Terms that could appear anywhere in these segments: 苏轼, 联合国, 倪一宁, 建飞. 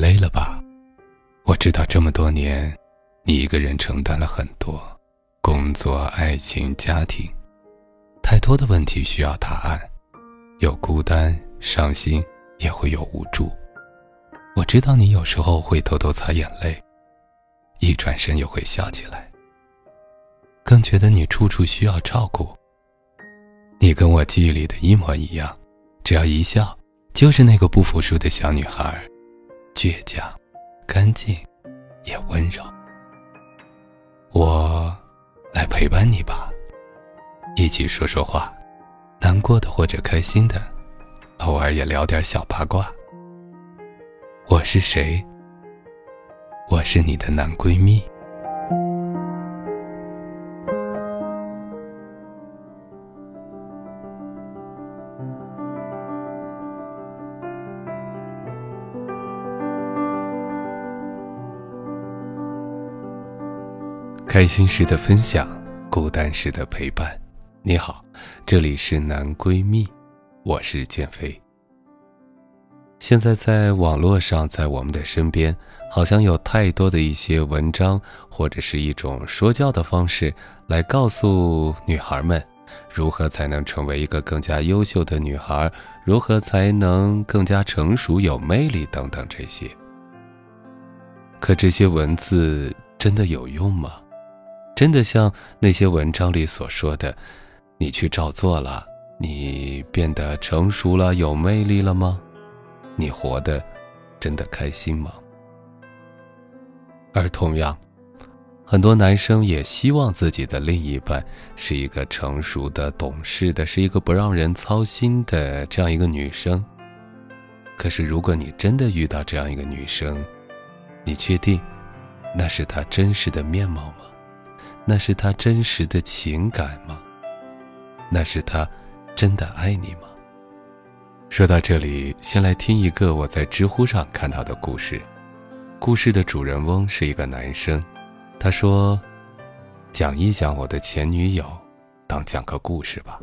累了吧？我知道这么多年，你一个人承担了很多，工作、爱情、家庭，太多的问题需要答案，有孤单、伤心，也会有无助。我知道你有时候会偷偷擦眼泪，一转身又会笑起来，更觉得你处处需要照顾。你跟我记忆里的一模一样，只要一笑，就是那个不服输的小女孩，倔强、干净，也温柔。我来陪伴你吧，一起说说话，难过的或者开心的，偶尔也聊点小八卦。我是谁？我是你的男闺蜜。开心时的分享，孤单时的陪伴。你好，这里是男闺蜜，我是建飞。现在在网络上，在我们的身边，好像有太多的一些文章，或者是一种说教的方式，来告诉女孩们如何才能成为一个更加优秀的女孩，如何才能更加成熟有魅力等等这些。可这些文字真的有用吗？真的像那些文章里所说的，你去照做了，你变得成熟了，有魅力了吗？你活得真的开心吗？而同样，很多男生也希望自己的另一半是一个成熟的、懂事的，是一个不让人操心的这样一个女生。可是如果你真的遇到这样一个女生，你确定那是她真实的面貌吗？那是他真实的情感吗？那是他真的爱你吗？说到这里，先来听一个我在知乎上看到的故事。故事的主人翁是一个男生，他说：“讲一讲我的前女友，当讲个故事吧。”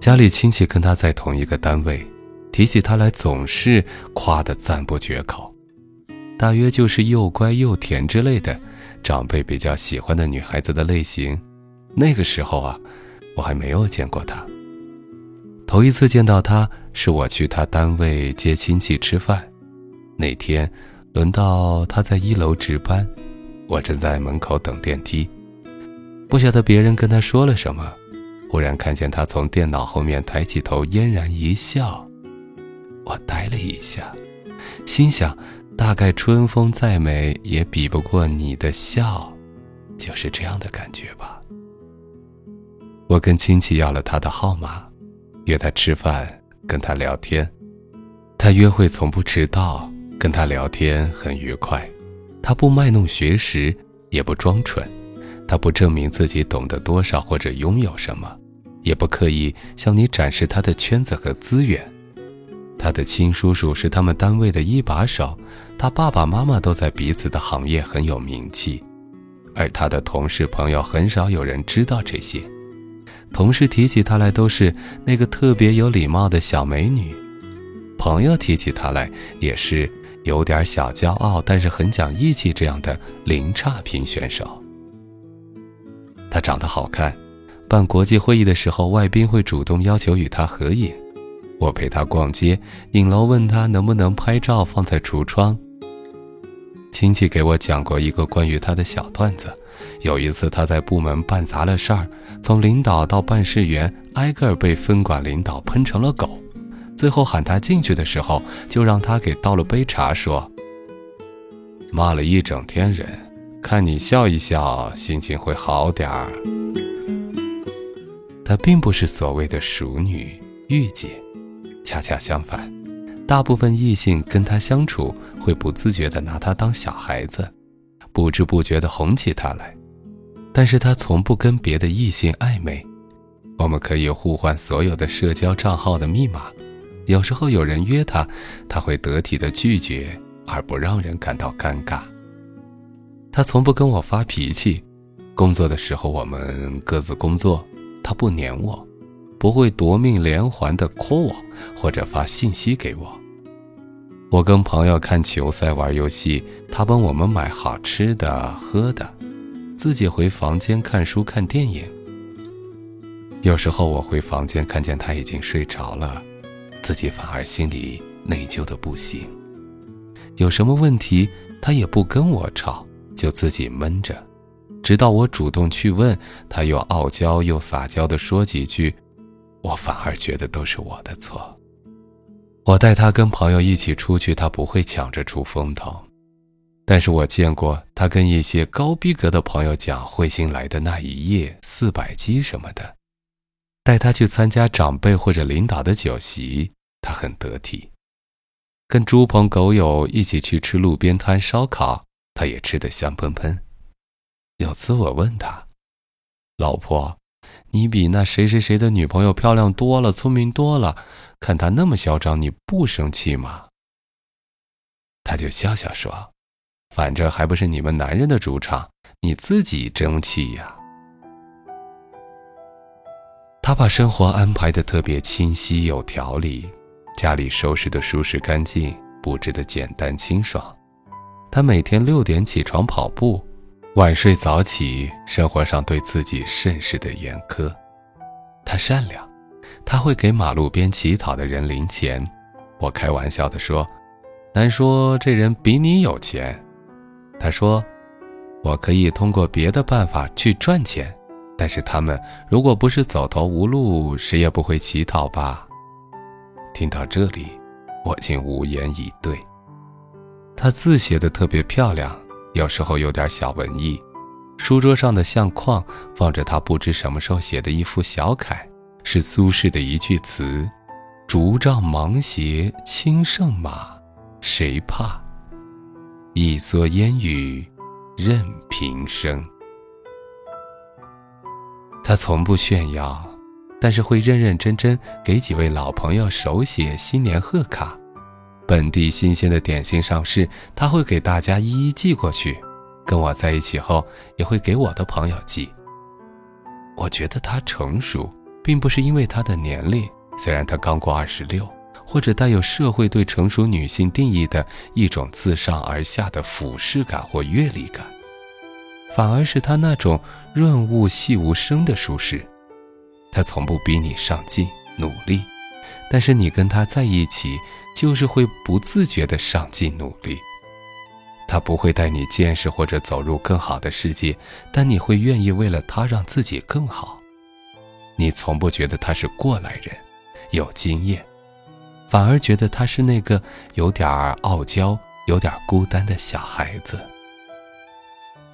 家里亲戚跟他在同一个单位，提起他来总是夸得赞不绝口，大约就是又乖又甜之类的长辈比较喜欢的女孩子的类型。那个时候啊，我还没有见过她。头一次见到她是我去她单位接亲戚吃饭，那天轮到她在一楼值班，我正在门口等电梯，不晓得别人跟她说了什么，忽然看见她从电脑后面抬起头，嫣然一笑。我呆了一下，心想大概春风再美也比不过你的笑，就是这样的感觉吧。我跟亲戚要了他的号码，约他吃饭，跟他聊天。他约会从不迟到，跟他聊天很愉快。他不卖弄学识，也不装蠢，他不证明自己懂得多少或者拥有什么，也不刻意向你展示他的圈子和资源。他的亲叔叔是他们单位的一把手，他爸爸妈妈都在彼此的行业很有名气，而他的同事朋友很少有人知道这些。同事提起他来都是那个特别有礼貌的小美女，朋友提起他来也是有点小骄傲，但是很讲义气这样的零差评选手。他长得好看，办国际会议的时候，外宾会主动要求与他合影。我陪他逛街，影楼问他能不能拍照放在橱窗。亲戚给我讲过一个关于他的小段子，有一次他在部门办砸了事儿，从领导到办事员挨个被分管领导喷成了狗，最后喊他进去的时候，就让他给倒了杯茶，说：“骂了一整天人，看你笑一笑，心情会好点儿。”她并不是所谓的熟女、御姐。恰恰相反，大部分异性跟他相处会不自觉地拿他当小孩子，不知不觉地哄起他来。但是他从不跟别的异性暧昧，我们可以互换所有的社交账号的密码。有时候有人约他，他会得体地拒绝，而不让人感到尴尬。他从不跟我发脾气，工作的时候我们各自工作，他不撵我，不会夺命连环的call我或者发信息给我。我跟朋友看球赛玩游戏，他帮我们买好吃的喝的，自己回房间看书看电影。有时候我回房间看见他已经睡着了，自己反而心里内疚的不行。有什么问题他也不跟我吵，就自己闷着，直到我主动去问，他又傲娇又撒娇地说几句，我反而觉得都是我的错。我带他跟朋友一起出去，他不会抢着出风头，但是我见过他跟一些高逼格的朋友讲彗星来的那一夜400G什么的。带他去参加长辈或者领导的酒席，他很得体。跟猪朋狗友一起去吃路边摊烧烤，他也吃得香喷喷。有次我问他，老婆，你比那谁谁谁的女朋友漂亮多了，聪明多了，看她那么嚣张，你不生气吗？他就笑笑说，反正还不是你们男人的主场，你自己争气呀。他把生活安排得特别清晰有条理，家里收拾得舒适干净，布置得简单清爽。他每天6点起床跑步，晚睡早起，生活上对自己甚是的严苛。他善良，他会给马路边乞讨的人零钱。我开玩笑地说，难说这人比你有钱。他说，我可以通过别的办法去赚钱，但是他们如果不是走投无路，谁也不会乞讨吧。听到这里，我竟无言以对。他字写得特别漂亮，有时候有点小文艺。书桌上的相框放着他不知什么时候写的一副小楷，是苏轼的一句词：竹杖芒鞋轻胜马，谁怕？一蓑烟雨任平生。他从不炫耀，但是会认认真真给几位老朋友手写新年贺卡。本地新鲜的点心上市，他会给大家一一寄过去。跟我在一起后，也会给我的朋友寄。我觉得他成熟，并不是因为他的年龄，虽然他刚过26，或者带有社会对成熟女性定义的一种自上而下的俯视感或阅历感。反而是他那种润物细无声的舒适。他从不逼你上进努力，但是你跟他在一起就是会不自觉地上进努力。他不会带你见识或者走入更好的世界，但你会愿意为了他让自己更好。你从不觉得他是过来人有经验，反而觉得他是那个有点傲娇有点孤单的小孩子。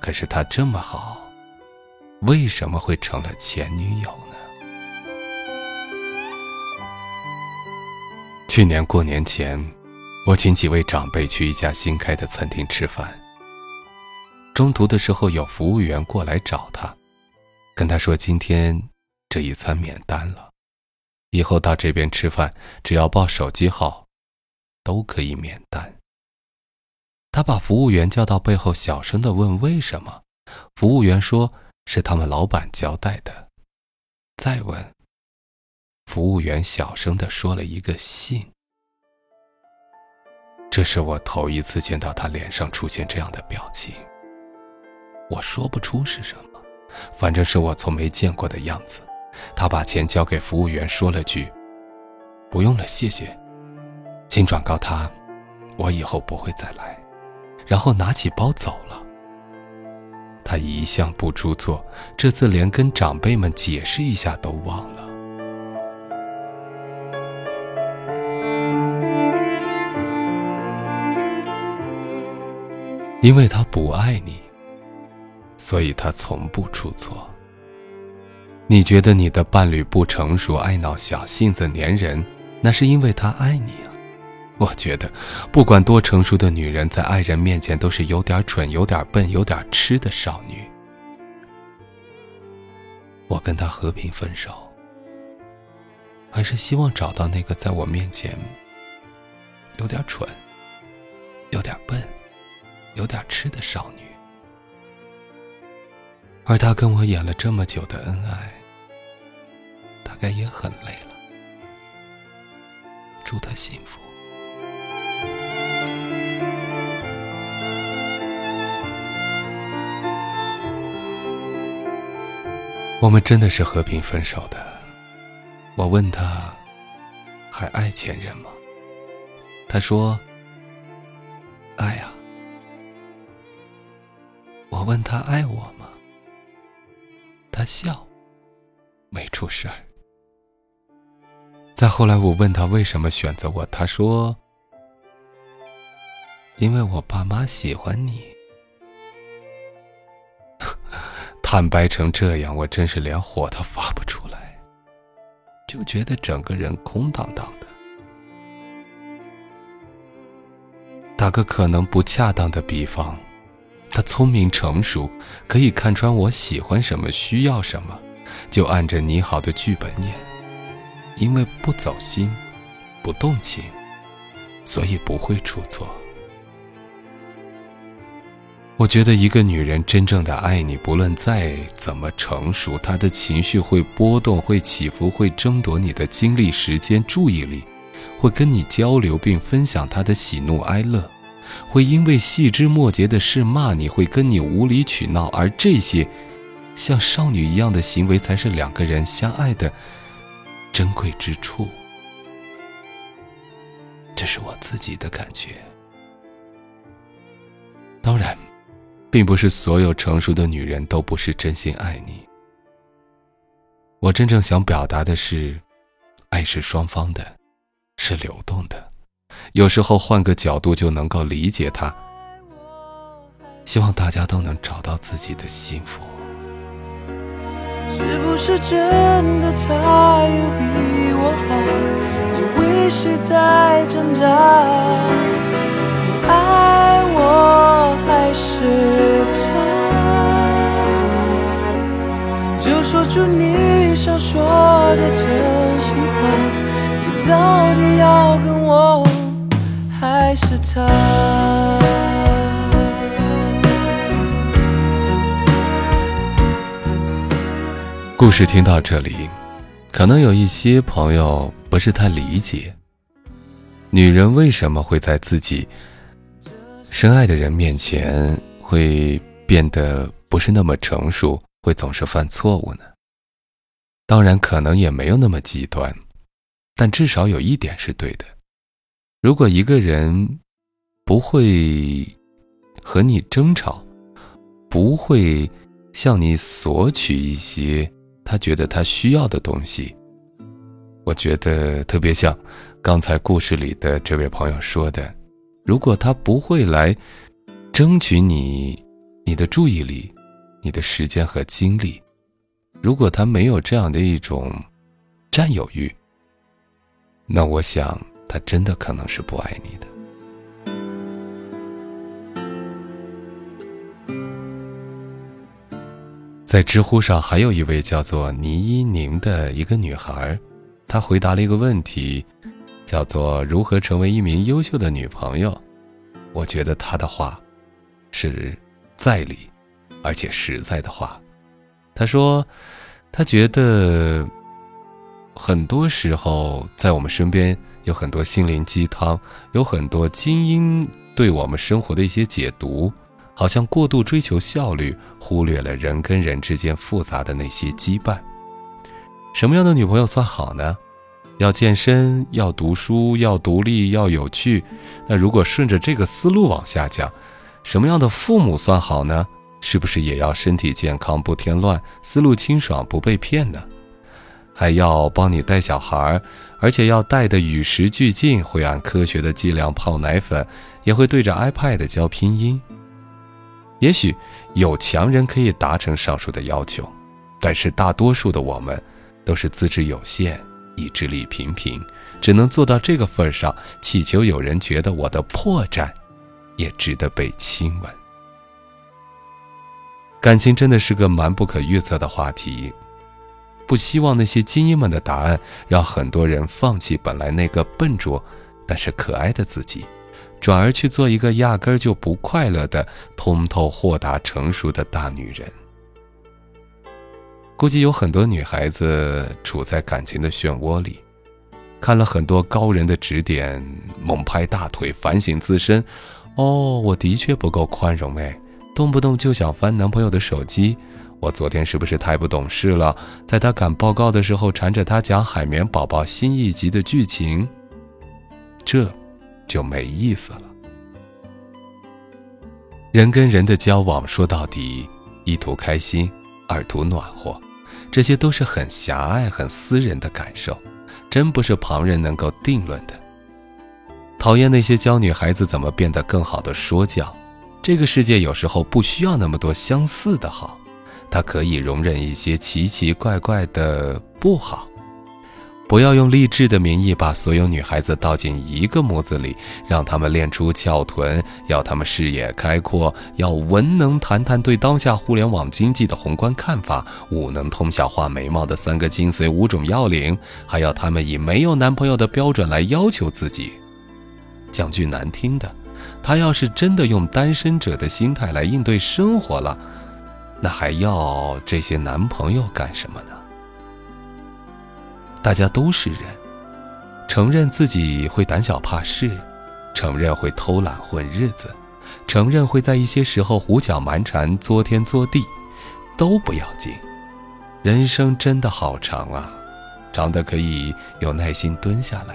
可是他这么好，为什么会成了前女友呢？去年过年前，我请几位长辈去一家新开的餐厅吃饭。中途的时候有服务员过来找他，跟他说今天这一餐免单了，以后到这边吃饭只要报手机号都可以免单。他把服务员叫到背后，小声地问为什么。服务员说是他们老板交代的。再问，服务员小声地说了一个姓。这是我头一次见到他脸上出现这样的表情。我说不出是什么，反正是我从没见过的样子。他把钱交给服务员，说了句，不用了，谢谢，请转告他，我以后不会再来。然后拿起包走了。他一向不出错，这次连跟长辈们解释一下都忘了。因为他不爱你，所以他从不出错。你觉得你的伴侣不成熟，爱闹小性子粘人，那是因为他爱你啊。我觉得不管多成熟的女人，在爱人面前都是有点蠢有点笨有点痴的少女。我跟她和平分手，还是希望找到那个在我面前有点蠢有点笨有点痴的少女。而他跟我演了这么久的恩爱，大概也很累了。祝他幸福。我们真的是和平分手的。我问他还爱前任吗，他说爱啊。我问他爱我吗，他笑，没出事儿。再后来我问他为什么选择我，他说因为我爸妈喜欢你。坦白成这样，我真是连火都发不出来，就觉得整个人空荡荡的。打个可能不恰当的比方，他聪明成熟，可以看穿我喜欢什么需要什么，就按着拟好的剧本演。因为不走心不动情，所以不会出错。我觉得一个女人真正的爱你，不论再怎么成熟，她的情绪会波动，会起伏，会争夺你的精力、时间、注意力，会跟你交流并分享她的喜怒哀乐，会因为细枝末节的事骂你，会跟你无理取闹。而这些像少女一样的行为，才是两个人相爱的珍贵之处。这是我自己的感觉。当然并不是所有成熟的女人都不是真心爱你。我真正想表达的是，爱是双方的，是流动的，有时候换个角度就能够理解它。希望大家都能找到自己的幸福。是不是真的他有比我好，以为是在挣扎，爱我还是他，就说出你想说的真心话，你到底要跟我还是他。故事听到这里，可能有一些朋友不是太理解，女人为什么会在自己深爱的人面前会变得不是那么成熟，会总是犯错误呢？当然可能也没有那么极端，但至少有一点是对的。如果一个人不会和你争吵，不会向你索取一些他觉得他需要的东西，我觉得特别像刚才故事里的这位朋友说的，如果他不会来争取你的注意力、你的时间和精力，如果他没有这样的一种占有欲，那我想他真的可能是不爱你的。在知乎上还有一位叫做倪一宁的一个女孩，她回答了一个问题，叫做如何成为一名优秀的女朋友。我觉得她的话是在理而且实在的话。她说她觉得很多时候在我们身边有很多心灵鸡汤，有很多精英对我们生活的一些解读，好像过度追求效率，忽略了人跟人之间复杂的那些羁绊。什么样的女朋友算好呢？要健身，要读书，要独立，要有趣。那如果顺着这个思路往下讲，什么样的父母算好呢？是不是也要身体健康，不添乱，思路清爽，不被骗呢？还要帮你带小孩，而且要带得与时俱进，会按科学的剂量泡奶粉，也会对着 iPad 教拼音。也许有强人可以达成上述的要求，但是大多数的我们都是自制有限，意志力平平，只能做到这个份上，祈求有人觉得我的破绽也值得被亲吻。感情真的是个蛮不可预测的话题，不希望那些精英们的答案让很多人放弃本来那个笨拙但是可爱的自己，转而去做一个压根儿就不快乐的、通透、豁达、成熟的大女人。估计有很多女孩子处在感情的漩涡里，看了很多高人的指点，猛拍大腿反省自身，我的确不够宽容，动不动就想翻男朋友的手机，我昨天是不是太不懂事了，在他赶报告的时候缠着他讲海绵宝宝新一集的剧情，这就没意思了。人跟人的交往说到底，一图开心，二图暖和，这些都是很狭隘很私人的感受，真不是旁人能够定论的。讨厌那些教女孩子怎么变得更好的说教，这个世界有时候不需要那么多相似的好，它可以容忍一些奇奇怪怪的不好。不要用励志的名义把所有女孩子倒进一个模子里，让她们练出翘臀，要她们视野开阔，要文能谈谈对当下互联网经济的宏观看法，武能通晓画眉毛的3个精髓5种要领，还要她们以没有男朋友的标准来要求自己。讲句难听的，她要是真的用单身者的心态来应对生活了，那还要这些男朋友干什么呢？大家都是人，承认自己会胆小怕事，承认会偷懒混日子，承认会在一些时候胡搅蛮缠作天作地，都不要紧。人生真的好长啊，长得可以有耐心蹲下来，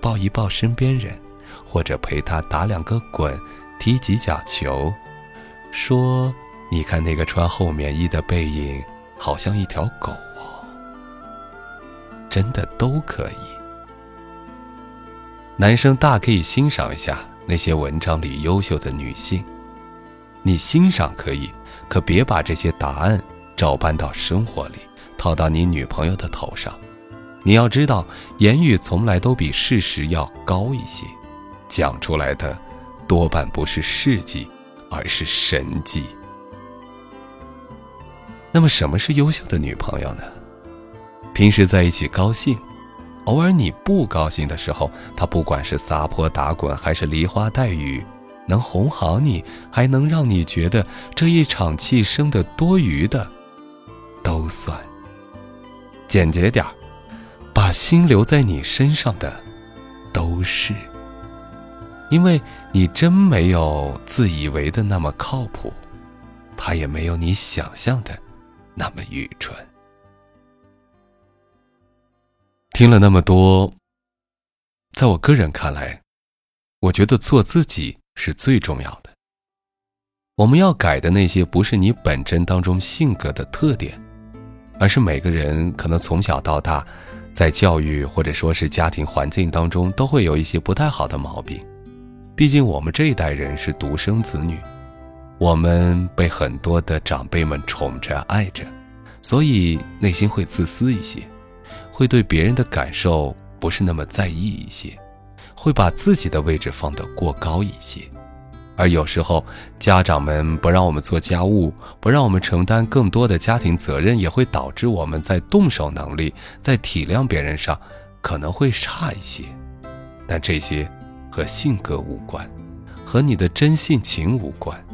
抱一抱身边人，或者陪他打2个滚，踢几脚球，说你看那个穿厚棉衣的背影，好像一条狗哦。真的都可以。男生大可以欣赏一下那些文章里优秀的女性，你欣赏可以，可别把这些答案照搬到生活里，套到你女朋友的头上。你要知道，言语从来都比事实要高一些，讲出来的多半不是事迹，而是神迹。那么什么是优秀的女朋友呢？平时在一起高兴，偶尔你不高兴的时候，他不管是撒泼打滚还是梨花带雨，能哄好你，还能让你觉得这一场气生的多余的都算。简洁点，把心留在你身上的都是，因为你真没有自以为的那么靠谱，他也没有你想象的那么愚蠢。听了那么多，在我个人看来，我觉得做自己是最重要的。我们要改的那些不是你本真当中性格的特点，而是每个人可能从小到大，在教育或者说是家庭环境当中都会有一些不太好的毛病。毕竟我们这一代人是独生子女，我们被很多的长辈们宠着爱着，所以内心会自私一些，会对别人的感受不是那么在意一些，会把自己的位置放得过高一些。而有时候家长们不让我们做家务，不让我们承担更多的家庭责任，也会导致我们在动手能力，在体谅别人上可能会差一些。但这些和性格无关，和你的真性情无关，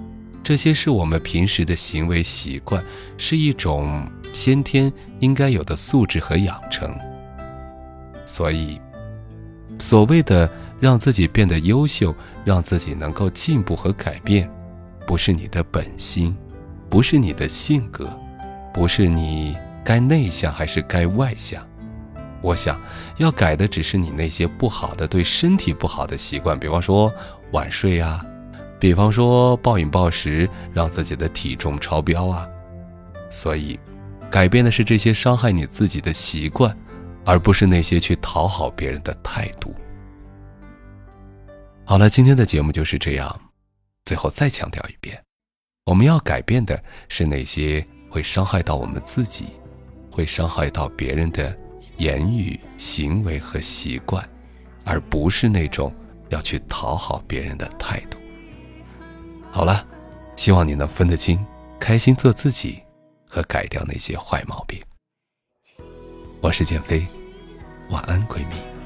这些是我们平时的行为习惯，是一种先天应该有的素质和养成。所以所谓的让自己变得优秀，让自己能够进步和改变，不是你的本心，不是你的性格，不是你该内向还是该外向。我想要改的只是你那些不好的，对身体不好的习惯，比方说晚睡啊，比方说暴饮暴食，让自己的体重超标啊。所以改变的是这些伤害你自己的习惯，而不是那些去讨好别人的态度。好了，今天的节目就是这样。最后再强调一遍，我们要改变的是那些会伤害到我们自己，会伤害到别人的言语、行为和习惯，而不是那种要去讨好别人的态度。好了，希望你能分得清，开心做自己和改掉那些坏毛病。我是建飞，晚安闺蜜。